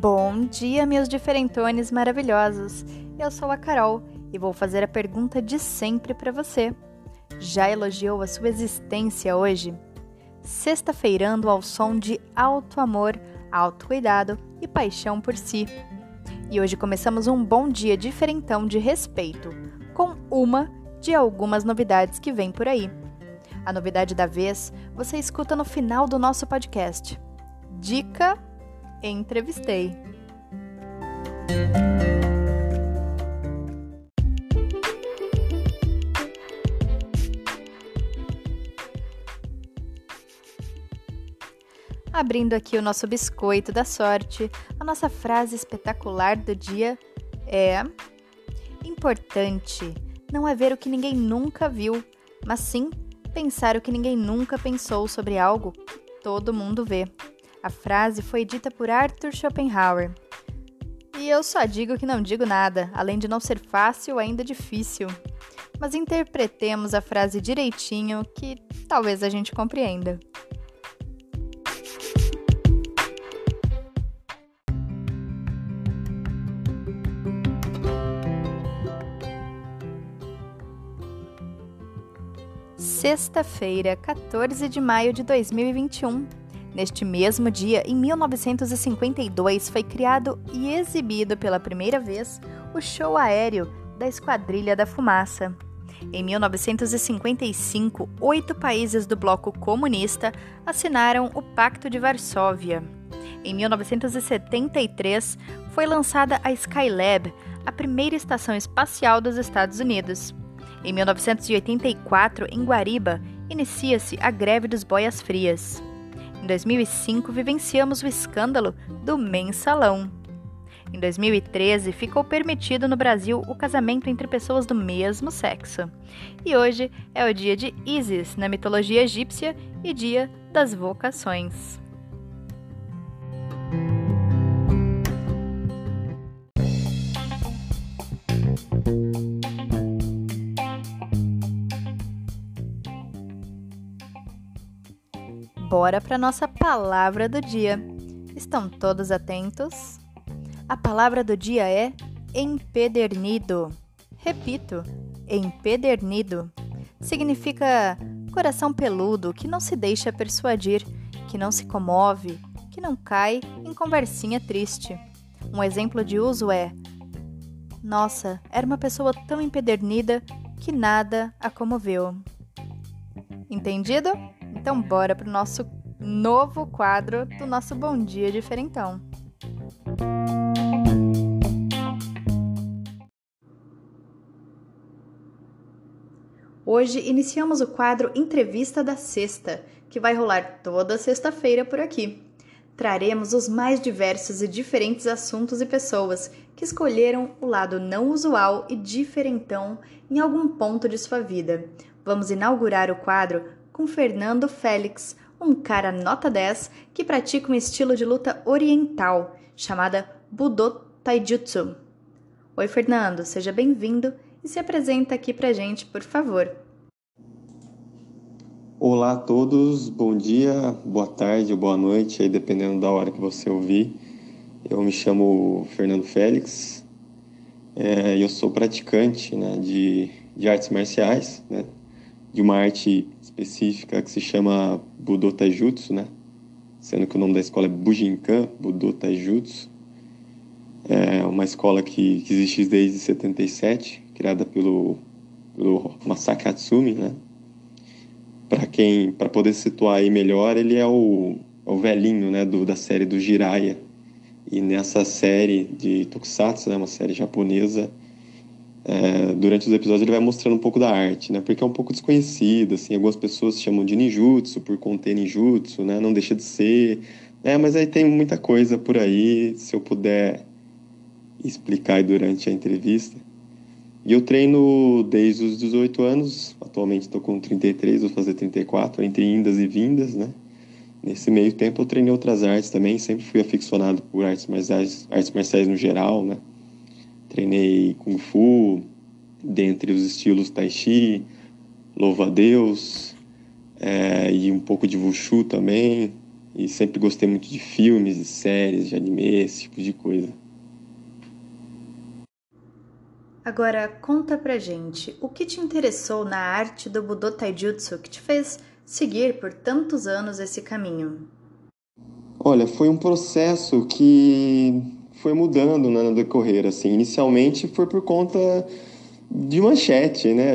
Bom dia, meus diferentones maravilhosos! Eu sou a Carol e vou fazer a pergunta de sempre para você. Já elogiou a sua existência hoje? Sexta-feirando ao som de alto amor, autocuidado e paixão por si. E hoje começamos um bom dia diferentão de respeito, com uma de algumas novidades que vem por aí. A novidade da vez você escuta no final do nosso podcast. Dica... Entrevistei. Abrindo aqui o nosso biscoito da sorte, a nossa frase espetacular do dia é: importante não é ver o que ninguém nunca viu, mas sim pensar o que ninguém nunca pensou sobre algo que todo mundo vê. A frase foi dita por Arthur Schopenhauer. E eu só digo que não digo nada, além de não ser fácil, ainda difícil. Mas interpretemos a frase direitinho, que talvez a gente compreenda. Sexta-feira, 14 de maio de 2021. Neste mesmo dia, em 1952, foi criado e exibido pela primeira vez o show aéreo da Esquadrilha da Fumaça. Em 1955, 8 países do bloco comunista assinaram o Pacto de Varsóvia. Em 1973, foi lançada a Skylab, a primeira estação espacial dos Estados Unidos. Em 1984, em Guariba, inicia-se a greve dos boias frias. Em 2005, vivenciamos o escândalo do mensalão. Em 2013, ficou permitido no Brasil o casamento entre pessoas do mesmo sexo. E hoje é o dia de Ísis na mitologia egípcia e dia das vocações. Bora para nossa palavra do dia. Estão todos atentos? A palavra do dia é empedernido. Repito, empedernido. Significa coração peludo que não se deixa persuadir, que não se comove, que não cai em conversinha triste. Um exemplo de uso é: nossa, era uma pessoa tão empedernida que nada a comoveu. Entendido? Então bora pro nosso novo quadro do nosso Bom Dia Diferentão. Hoje iniciamos o quadro Entrevista da Sexta, que vai rolar toda sexta-feira por aqui. Traremos os mais diversos e diferentes assuntos e pessoas que escolheram o lado não usual e diferentão em algum ponto de sua vida. Vamos inaugurar o quadro com Fernando Félix, um cara nota 10 que pratica um estilo de luta oriental, chamada Budô Taijutsu. Oi, Fernando, seja bem-vindo e se apresenta aqui pra gente, por favor. Olá a todos, bom dia, boa tarde, boa noite, aí dependendo da hora que você ouvir. Eu me chamo Fernando Félix, eu sou praticante, né, de artes marciais, né, de uma arte específica que se chama Budô Taijutsu, né? Sendo que o nome da escola é Bujinkan, Budô Taijutsu. É uma escola que existe desde 77, criada pelo Masaaki Hatsumi, né? Para poder situar aí melhor, ele é o velhinho, né, da série do Jiraiya. E nessa série de Tokusatsu, né, uma série japonesa, durante os episódios ele vai mostrando um pouco da arte, né? Porque é um pouco desconhecida, assim, algumas pessoas chamam de ninjutsu por conter ninjutsu, né? Não deixa de ser, né? Mas aí tem muita coisa por aí, se eu puder explicar aí durante a entrevista. E eu treino desde os 18 anos, atualmente estou com 33, vou fazer 34, entre indas e vindas, né? Nesse meio tempo eu treinei outras artes também, sempre fui aficionado por artes marciais no geral, né? Treinei Kung Fu, dentre os estilos Tai Chi, Louva-a-Deus, e um pouco de Wushu também, E sempre gostei muito de filmes, de séries, de anime, esse tipo de coisa. Agora, conta pra gente, o que te interessou na arte do Budô Taijutsu que te fez seguir por tantos anos esse caminho? Olha, foi um processo que foi mudando, né, no decorrer, assim. Inicialmente foi por conta de manchete, né?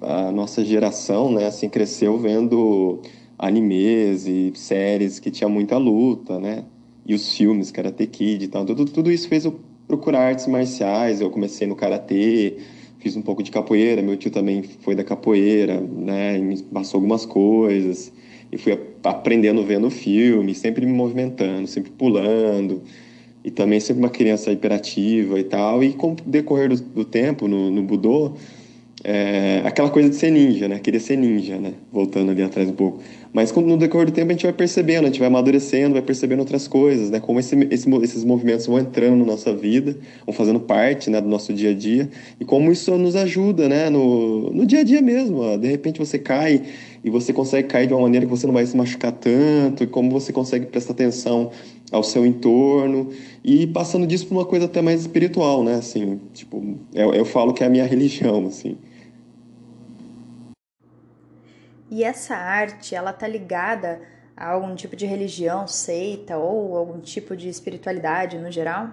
A nossa geração, né, assim, cresceu vendo animes e séries que tinha muita luta, né? E os filmes, Karate Kid e tal. Tudo isso fez eu procurar artes marciais. Eu comecei no karatê, fiz um pouco de capoeira. Meu tio também foi da capoeira, né? E me passou algumas coisas. E fui aprendendo vendo filme, sempre me movimentando, sempre pulando. E também sempre uma criança hiperativa e tal. E com o decorrer do tempo no Budô, aquela coisa de ser ninja, né? Queria ser ninja, né? Voltando ali atrás um pouco. Mas no decorrer do tempo a gente vai percebendo, a gente vai amadurecendo, vai percebendo outras coisas, né? Como esses movimentos vão entrando na nossa vida, vão fazendo parte, né, do nosso dia a dia. E como isso nos ajuda, né? No dia a dia mesmo. Ó. De repente você cai e você consegue cair de uma maneira que você não vai se machucar tanto. E como você consegue prestar atenção ao seu entorno, e passando disso para uma coisa até mais espiritual, né, assim, tipo, eu falo que é a minha religião, assim. E essa arte, ela tá ligada a algum tipo de religião, seita, ou algum tipo de espiritualidade no geral?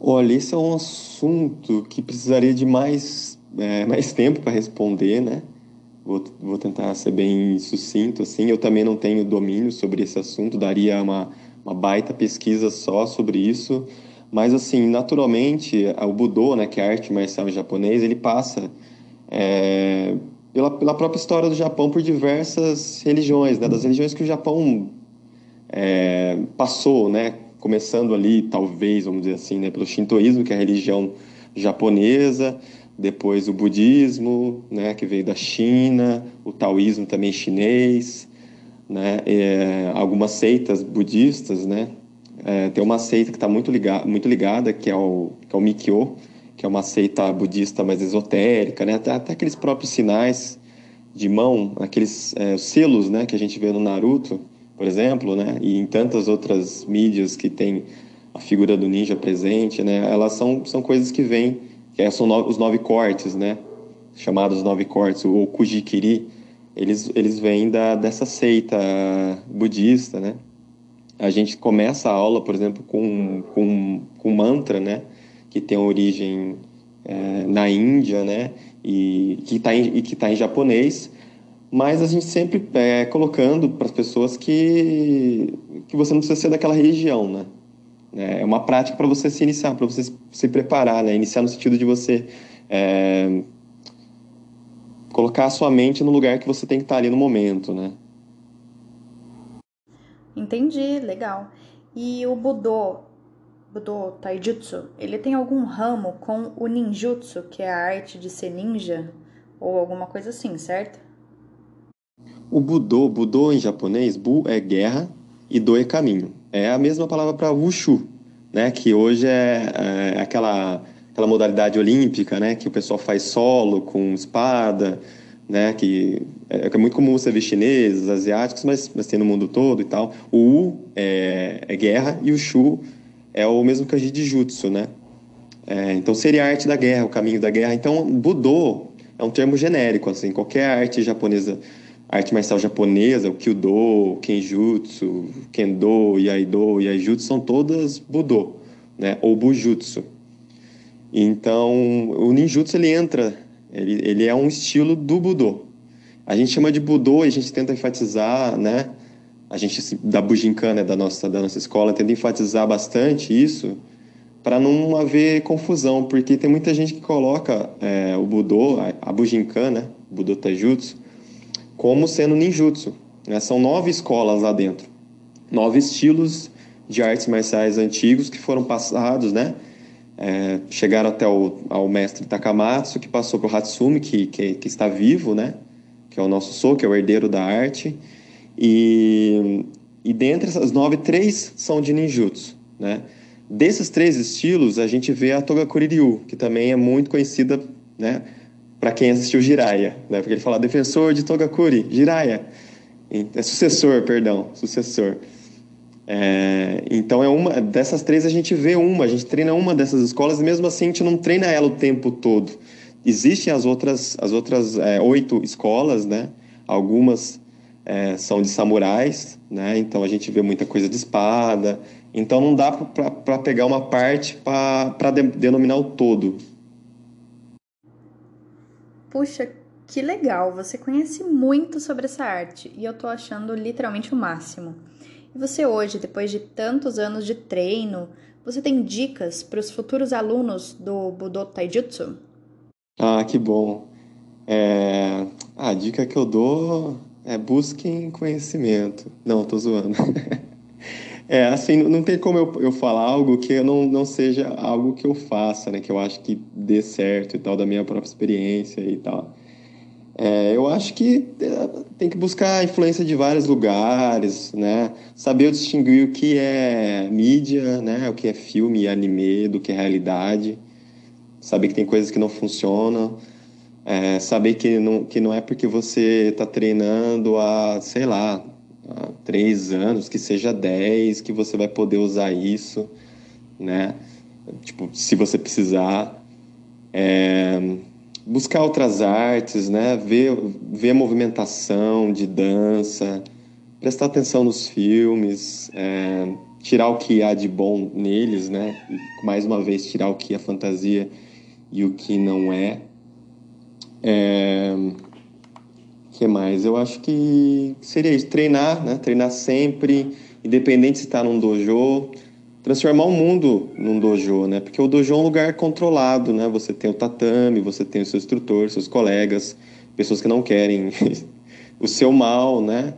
Olha, esse é um assunto que precisaria de mais tempo para responder, né, vou tentar ser bem sucinto, assim. Eu também não tenho domínio sobre esse assunto, daria uma baita pesquisa só sobre isso, mas, assim, naturalmente, o Budô, né, que é a arte marcial japonesa, ele passa pela própria história do Japão por diversas religiões, né, das religiões que o Japão passou, né, começando ali, talvez, vamos dizer assim, né, pelo shintoísmo, que é a religião japonesa, depois o budismo, né, que veio da China, o taoísmo também chinês, né, algumas seitas budistas, né, tem uma seita que está muito ligada, que é o Mikyo, que é uma seita budista mais esotérica, né, até aqueles próprios sinais de mão, aqueles selos, né, que a gente vê no Naruto, por exemplo, né, e em tantas outras mídias que tem a figura do ninja presente, né, elas são coisas que vêm, são os 9 cortes, né? Chamados 9 cortes, ou Kujikiri, eles vêm dessa seita budista, né? A gente começa a aula, por exemplo, com mantra, né? Que tem origem na Índia, né? E que está em japonês, mas a gente sempre colocando para as pessoas que você não precisa ser daquela religião, né? É uma prática para você se iniciar, para você se preparar, né? Iniciar no sentido de você colocar a sua mente no lugar que você tem que estar ali no momento, né? Entendi, legal. E o Budô Taijutsu, ele tem algum ramo com o ninjutsu, que é a arte de ser ninja, ou alguma coisa assim, certo? O Budô em japonês, Bu é guerra e Do é caminho. É a mesma palavra para Wushu, né? Que hoje é aquela modalidade olímpica, né? Que o pessoal faz solo com espada, né? Que é muito comum você ver chineses, asiáticos, mas tem no mundo todo e tal. O U é guerra e o Shu é o mesmo kanji de jutsu, né? Então seria a arte da guerra, o caminho da guerra. Então Budô é um termo genérico, assim. Qualquer arte japonesa, arte marcial japonesa, o Kyudo, o Kenjutsu, o Kendo, Iaido, Iaijutsu, são todas Budô, né? Ou Bujutsu. Então, o ninjutsu, ele é um estilo do Budô. A gente chama de Budô e a gente tenta enfatizar, né? A gente, da Bujinkan, né, da nossa escola, tenta enfatizar bastante isso para não haver confusão, porque tem muita gente que coloca o Budô, a Bujinkan, né? Budô Taijutsu, como sendo ninjutsu, né? São 9 escolas lá dentro, 9 estilos de artes marciais antigos que foram passados, né? Chegaram até ao mestre Takamatsu, que passou para o Hatsumi, que está vivo, né? Que é o nosso Sou, que é o herdeiro da arte, e dentre essas 9, 3 são de ninjutsu, né? Desses 3 estilos, a gente vê a Togakuriryu, que também é muito conhecida, né? Para quem assistiu Jiraiya, né? Porque ele fala defensor de Togakuri, Jiraiya. É sucessor, perdão, sucessor. É, então é uma dessas três, a gente vê uma, a gente treina uma dessas escolas e mesmo assim a gente não treina ela o tempo todo. Existem as outras 8 escolas, né? Algumas são de samurais, né? Então a gente vê muita coisa de espada. Então não dá para pegar uma parte para denominar o todo. Puxa, que legal! Você conhece muito sobre essa arte e eu tô achando literalmente o máximo. E você hoje, depois de tantos anos de treino, você tem dicas para os futuros alunos do Budô Taijutsu? Ah, que bom! A dica que eu dou é busquem conhecimento. Não, tô zoando. Não tem como eu falar algo que não seja algo que eu faça, né? Que eu acho que dê certo e tal, da minha própria experiência e tal. Eu acho que tem que buscar a influência de vários lugares, né? Saber distinguir o que é mídia, né? O que é filme e anime, do que é realidade. Saber que tem coisas que não funcionam. Saber que não é porque você está treinando há, sei lá, há 3 anos, que seja 10, que você vai poder usar isso, né? Tipo, se você precisar. Buscar outras artes, né? Ver movimentação de dança, prestar atenção nos filmes, tirar o que há de bom neles, né? E, mais uma vez, tirar o que é fantasia e o que não é. Que mais? Eu acho que seria isso, treinar, né? Treinar sempre, independente se está num dojo. Transformar o mundo num dojo, né? Porque o dojo é um lugar controlado, né? Você tem o tatame, você tem o seu instrutor, seus colegas, pessoas que não querem o seu mal, né?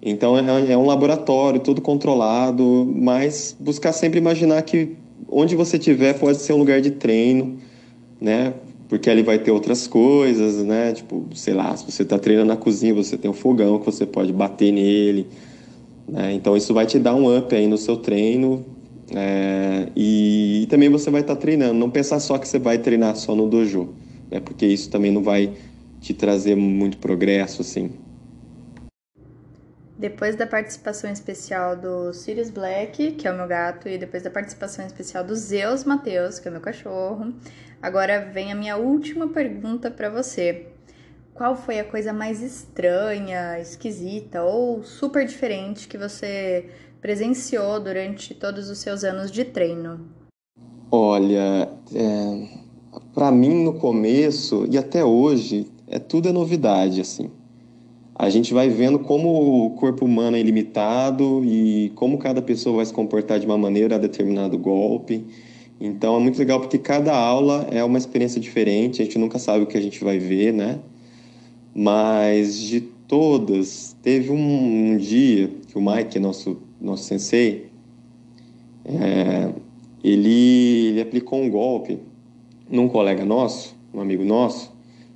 Então é um laboratório, tudo controlado, mas buscar sempre imaginar que onde você estiver pode ser um lugar de treino, né? Porque ali vai ter outras coisas, né? Tipo, sei lá, se você está treinando na cozinha, você tem um fogão que você pode bater nele, né? Então isso vai te dar um up aí no seu treino. E também você vai estar treinando. Não pensar só que você vai treinar só no dojo, né? Porque isso também não vai te trazer muito progresso, assim. Depois da participação especial do Sirius Black, que é o meu gato, e depois da participação especial do Zeus Mateus, que é o meu cachorro, agora vem a minha última pergunta para você. Qual foi a coisa mais estranha, esquisita ou super diferente que você presenciou durante todos os seus anos de treino? Olha, para mim no começo e até hoje, tudo é novidade, assim. A gente vai vendo como o corpo humano é ilimitado e como cada pessoa vai se comportar de uma maneira a determinado golpe. Então é muito legal porque cada aula é uma experiência diferente, a gente nunca sabe o que a gente vai ver, né? Mas de todas, teve um dia que o Mike, nosso sensei, ele aplicou um golpe num colega nosso, um amigo nosso,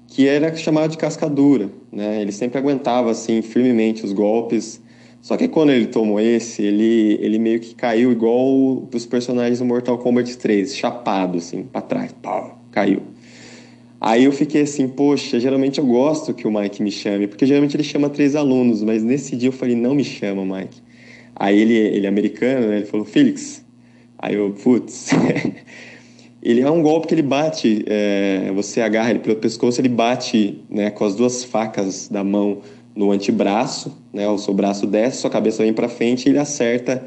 que era chamado de cascadura, né? Ele sempre aguentava assim firmemente os golpes, só que quando ele tomou esse, ele meio que caiu igual os personagens do Mortal Kombat 3, chapado assim, para trás, pau, caiu. Aí eu fiquei assim, poxa, geralmente eu gosto que o Mike me chame, porque geralmente ele chama 3 alunos, mas nesse dia eu falei, não me chama, Mike. Aí ele é americano, né? Ele falou, Félix. Aí eu, putz. Ele é um golpe que ele bate, você agarra ele pelo pescoço, ele bate, né, com as 2 facas da mão no antebraço, né? O seu braço desce, sua cabeça vem pra frente e ele acerta,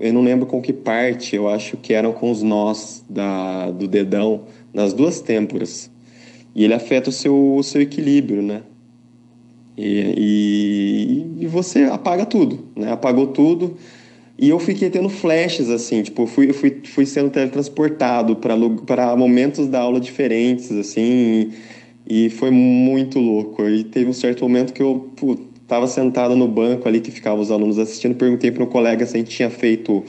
eu não lembro com que parte, eu acho que eram com os nós do dedão, nas 2 têmporas, e ele afeta o seu equilíbrio, né? E você apaga tudo, né? Apagou tudo, e eu fiquei tendo flashes, assim, tipo, eu fui sendo teletransportado para momentos da aula diferentes, assim, e foi muito louco. E teve um certo momento que eu tava sentado no banco ali, que ficavam os alunos assistindo, perguntei para um colega se a gente tinha feito,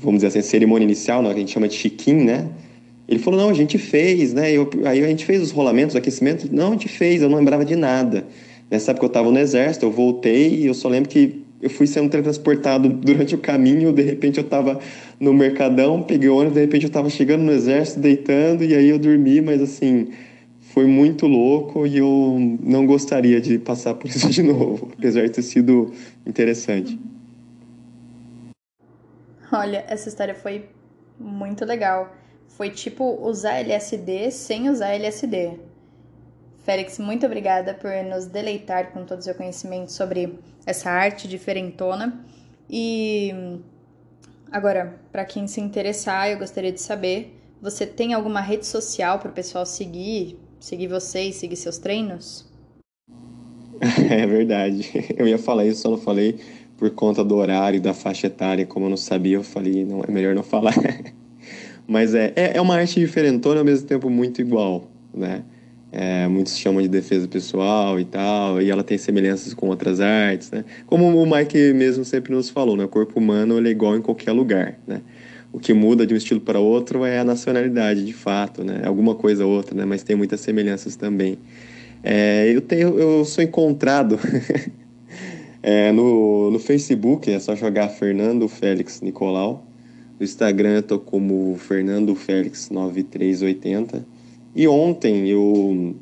vamos dizer assim, cerimônia inicial, né? Que a gente chama de chiquim, né? Ele falou, não, a gente fez, né? Aí a gente fez os rolamentos, os aquecimentos. Não, a gente fez, eu não lembrava de nada. Nessa época eu estava no exército, eu voltei e eu só lembro que eu fui sendo transportado durante o caminho. De repente eu estava no mercadão, peguei o ônibus, de repente eu estava chegando no exército, deitando, e aí eu dormi, mas assim, foi muito louco e eu não gostaria de passar por isso de novo, apesar de ter sido interessante. Olha, essa história foi muito legal. Foi tipo usar LSD sem usar LSD. Félix, muito obrigada por nos deleitar com todo o seu conhecimento sobre essa arte diferentona. E agora, para quem se interessar, eu gostaria de saber, você tem alguma rede social para o pessoal seguir vocês, seguir seus treinos? É verdade. Eu ia falar isso, só não falei por conta do horário, da faixa etária. Como eu não sabia, eu falei, não, é melhor não falar. Mas é uma arte diferentona, ao mesmo tempo muito igual, né? É, muitos chamam de defesa pessoal e tal, e ela tem semelhanças com outras artes, né? Como o Mike mesmo sempre nos falou, né? O corpo humano ele é igual em qualquer lugar, né? O que muda de um estilo para outro é a nacionalidade, de fato, né? Alguma coisa ou outra, né? Mas tem muitas semelhanças também. Eu sou encontrado no Facebook, é só jogar Fernando Félix Nicolau. No Instagram eu tô como Fernando Félix 9380. E ontem eu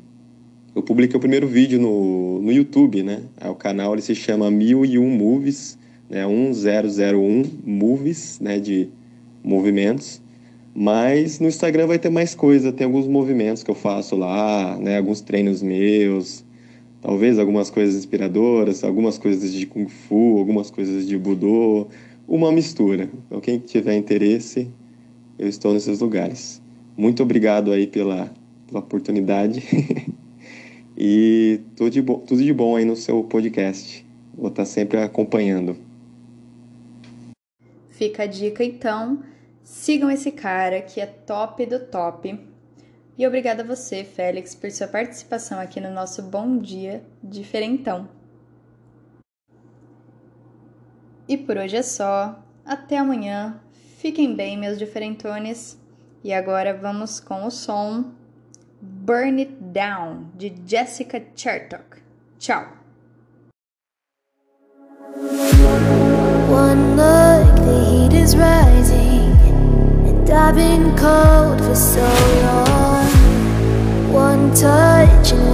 publiquei o primeiro vídeo no YouTube, né? O canal ele se chama 1001 Movies, né? 1001 Movies, né? De movimentos. Mas no Instagram vai ter mais coisa. Tem alguns movimentos que eu faço lá, né? Alguns treinos meus. Talvez algumas coisas inspiradoras, algumas coisas de Kung Fu, algumas coisas de Budô. Uma mistura. Então quem tiver interesse, eu estou nesses lugares. Muito obrigado aí pela oportunidade e tudo de bom aí no seu podcast. Vou estar sempre acompanhando. Fica a dica então, sigam esse cara que é top do top. E obrigada a você, Félix, por sua participação aqui no nosso Bom Dia Diferentão. E por hoje é só, até amanhã, fiquem bem meus diferentones. E agora vamos com o som Burn It Down, de Jessica Chertock. Tchau! One look, the heat is rising, and I've been cold for so long. One touch and